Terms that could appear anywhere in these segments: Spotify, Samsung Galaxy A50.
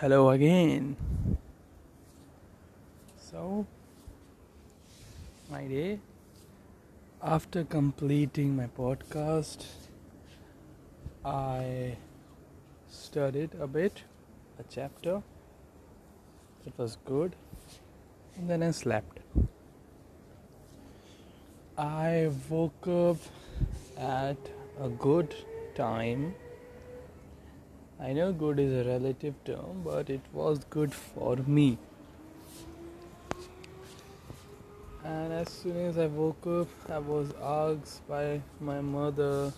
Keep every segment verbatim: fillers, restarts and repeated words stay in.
Hello again. So, my day, after completing my podcast, I studied a bit, a chapter. It was good. And then I slept. I woke up at a good time. I know good is a relative term, but it was good for me. And as soon as I woke up, I was asked by my mother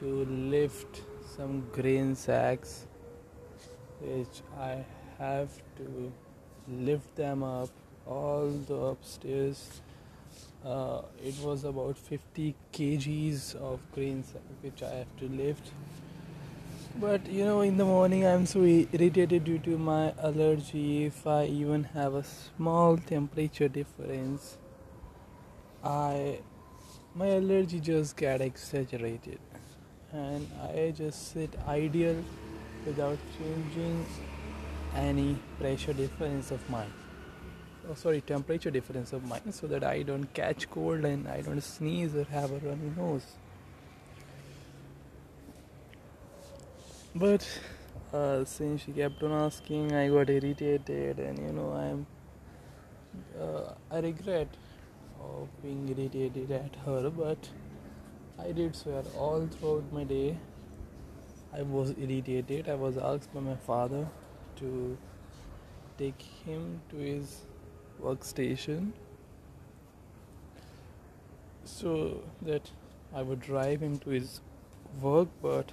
to lift some grain sacks, which I have to lift them up all the upstairs. Uh, it was about fifty kilograms of grain sack which I have to lift. But you know, in the morning I'm so irritated due to my allergy. If I even have a small temperature difference, I my allergy just got exaggerated, and I just sit idle without changing any pressure difference of mine. Oh, sorry, temperature difference of mine, so that I don't catch cold and I don't sneeze or have a runny nose. But uh, since she kept on asking, I got irritated, and you know, I'm uh, I regret of being irritated at her, but I did swear all throughout my day I was irritated. I was asked by my father to take him to his workstation so that I would drive him to his work, but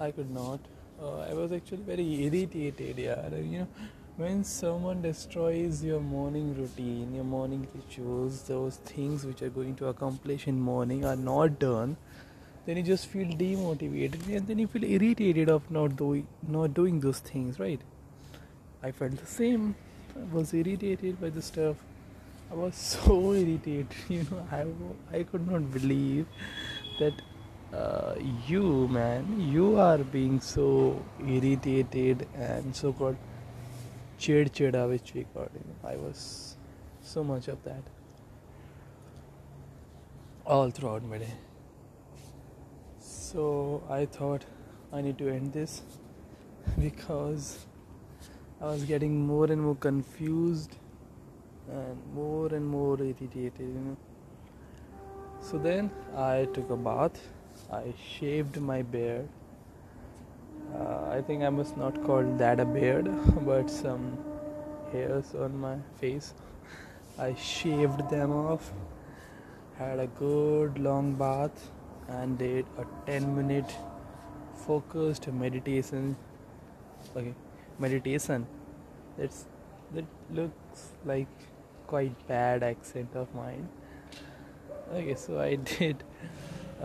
I could not. Uh, I was actually very irritated, yeah. And, you know, when someone destroys your morning routine, your morning rituals, those things which are going to accomplish in morning are not done, then you just feel demotivated, and then you feel irritated of not doing not doing those things, right? I felt the same. I was irritated by the stuff. I was so irritated, you know. I I could not believe that. Uh, you man, you are being so irritated and so called chid chida, which we called it. I was so much of that all throughout my day. So I thought I need to end this because I was getting more and more confused and more and more irritated, you know. So then I took a bath. I shaved my beard. Uh, I think I must not call that a beard, but some hairs on my face. I shaved them off, had a good long bath, and did a ten minute focused meditation. Okay, meditation. That's that looks like quite bad accent of mine. Okay, so I did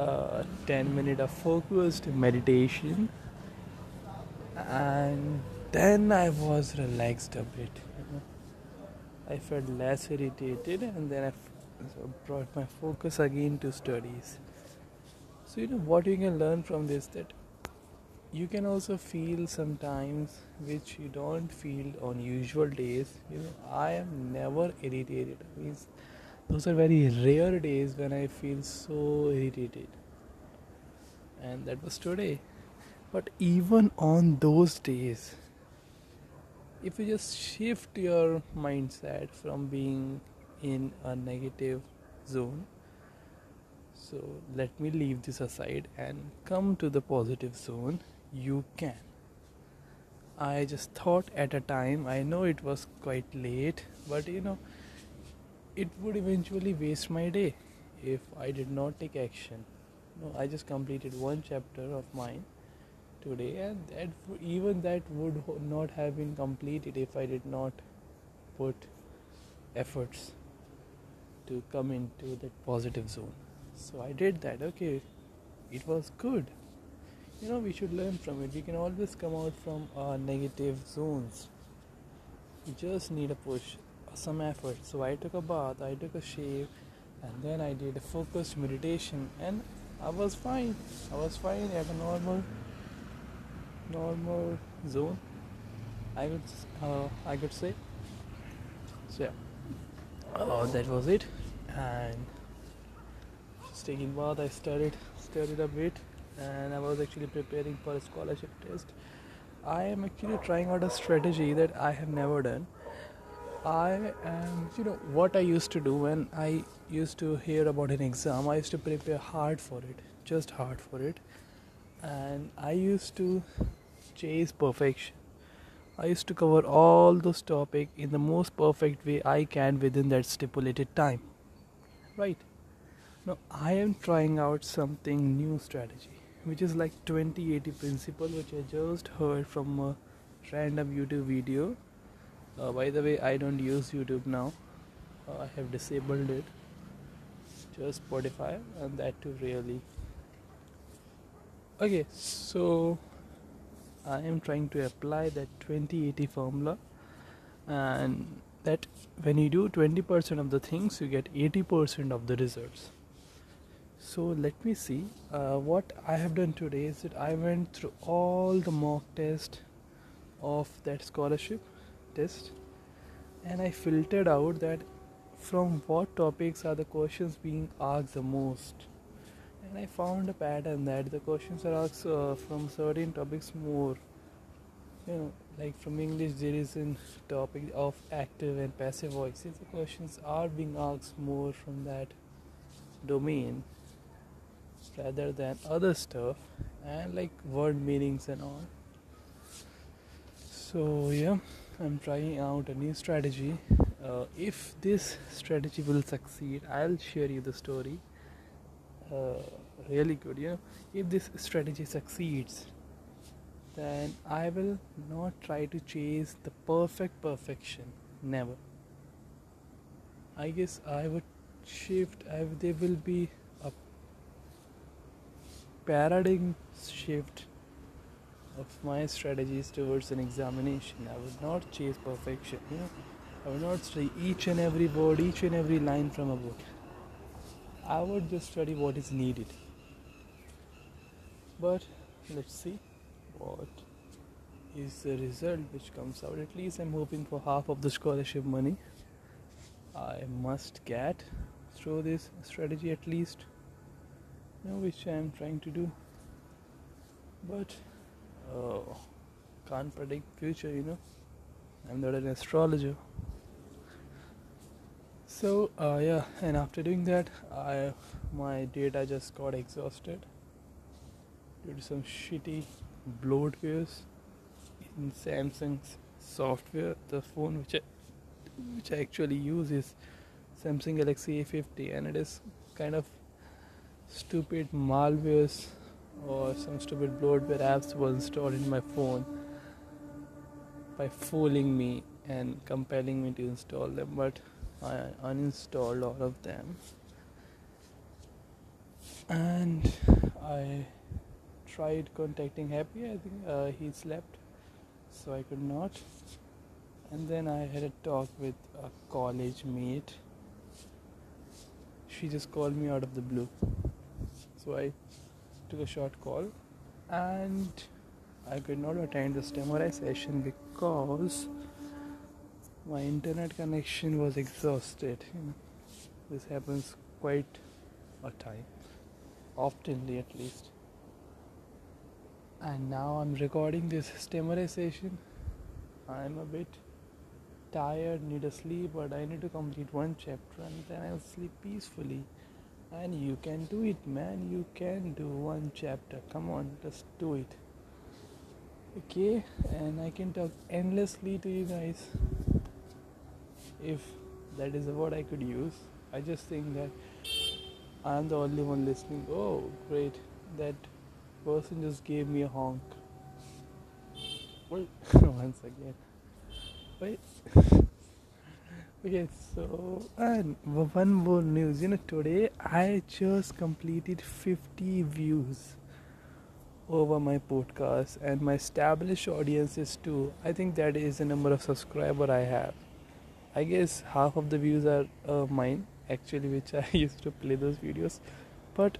Uh, ten minutes of focused meditation, and then I was relaxed a bit. I felt less irritated, and then I f- brought my focus again to studies. So you know what you can learn from this, that you can also feel sometimes which you don't feel on usual days. You know, I am never irritated. I mean, those are very rare days when I feel so irritated, and that was today. But even on those days, if you just shift your mindset from being in a negative zone, so let me leave this aside and come to the positive zone, you can. I just thought at a time, I know it was quite late, but you know, it would eventually waste my day if I did not take action. No, I just completed one chapter of mine today, and that, even that would not have been completed if I did not put efforts to come into that positive zone. So I did that. Okay, it was good. You know, we should learn from it. We can always come out from our negative zones. You just need a push, some effort. So I took a bath, I took a shave, and then I did a focused meditation, and I was fine. I was fine at a normal normal zone. I would uh, I could say. So yeah, uh, that was it. And just taking bath, I studied studied a bit, and I was actually preparing for a scholarship test. I am actually trying out a strategy that I have never done. I am, you know, what I used to do when I used to hear about an exam, I used to prepare hard for it, just hard for it. And I used to chase perfection. I used to cover all those topics in the most perfect way I can within that stipulated time. Right. Now I am trying out something new strategy, which is like twenty eighty principle, which I just heard from a random YouTube video. Uh, by the way, I don't use YouTube now. Uh, I have disabled it. Just Spotify, and that too really. Okay, so I am trying to apply that twenty eighty formula, and that when you do twenty percent of the things, you get eighty percent of the results. So let me see. Uh, what I have done today is that I went through all the mock tests of that scholarship test, and I filtered out that from what topics are the questions being asked the most. And I found a pattern that the questions are asked uh, from certain topics more. You know, like from English there is a topic of active and passive voices. The questions are being asked more from that domain rather than other stuff, and like word meanings and all. So yeah, I'm trying out a new strategy. Uh, if this strategy will succeed, I'll share you the story. Uh, really good, yeah. If this strategy succeeds, then I will not try to chase the perfect perfection. Never. I guess I would shift. I, there will be a paradigm shift of my strategies towards an examination. I would not chase perfection. You know, I would not study each and every word, each and every line from a book. I would just study what is needed. But let's see what is the result which comes out. At least I'm hoping for half of the scholarship money I must get through this strategy, at least, you know, which I'm trying to do. But oh, can't predict future, you know. I'm not an astrologer. So uh, yeah, and after doing that, I my data just got exhausted due to some shitty bloatwares in Samsung's software. The phone which I, which I actually use is Samsung Galaxy A fifty, and it is kind of stupid malwares or some stupid bloatware apps were installed in my phone by fooling me and compelling me to install them, but I uninstalled all of them, and I tried contacting Happy. I think uh, he slept, so I could not. And then I had a talk with a college mate. She just called me out of the blue, so I took a short call, and I could not attend this Samurai session because my internet connection was exhausted. You know, this happens quite a time, oftenly at least. And now I'm recording this Samurai session. I'm a bit tired, need a sleep, but I need to complete one chapter and then I'll sleep peacefully. And you can do it, man. You can do one chapter. Come on, just do it. Okay, and I can talk endlessly to you guys, if that is the word I could use. I just think that I am the only one listening. Oh, great. That person just gave me a honk. Well, once again. Wait. Okay, so, and one more news. You know, today I just completed fifty views over my podcast, and my established audience is two. I think that is the number of subscriber I have. I guess half of the views are uh, mine, actually, which I used to play those videos. But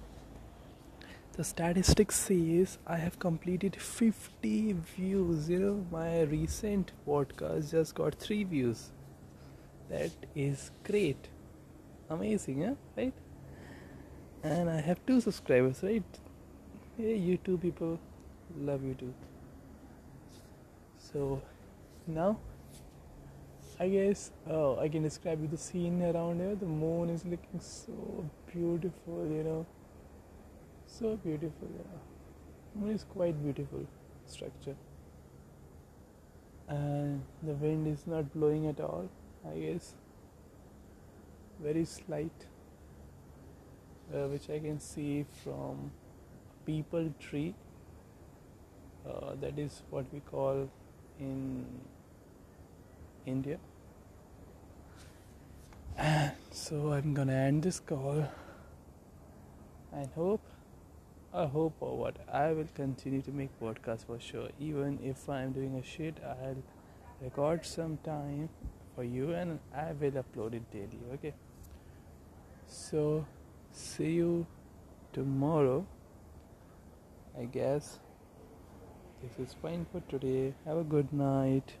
The statistics says I have completed fifty views. You know, my recent podcast just got three views. That is great. Amazing, huh? Right? And I have two subscribers, right? Hey, you two people, love you too. So now I guess oh, I can describe you the scene around here. The moon is looking so beautiful, you know. So beautiful, yeah. Moon is quite beautiful structure. And the wind is not blowing at all, I guess. Very slight. Uh, which I can see from a peepal tree. Uh, that is what we call in India. And so I'm gonna end this call and hope I hope or what I will continue to make podcasts for sure. Even if I'm doing a shit, I'll record some time for you and I will upload it daily, okay? So see you tomorrow, I guess. This is fine for today. Have a good night.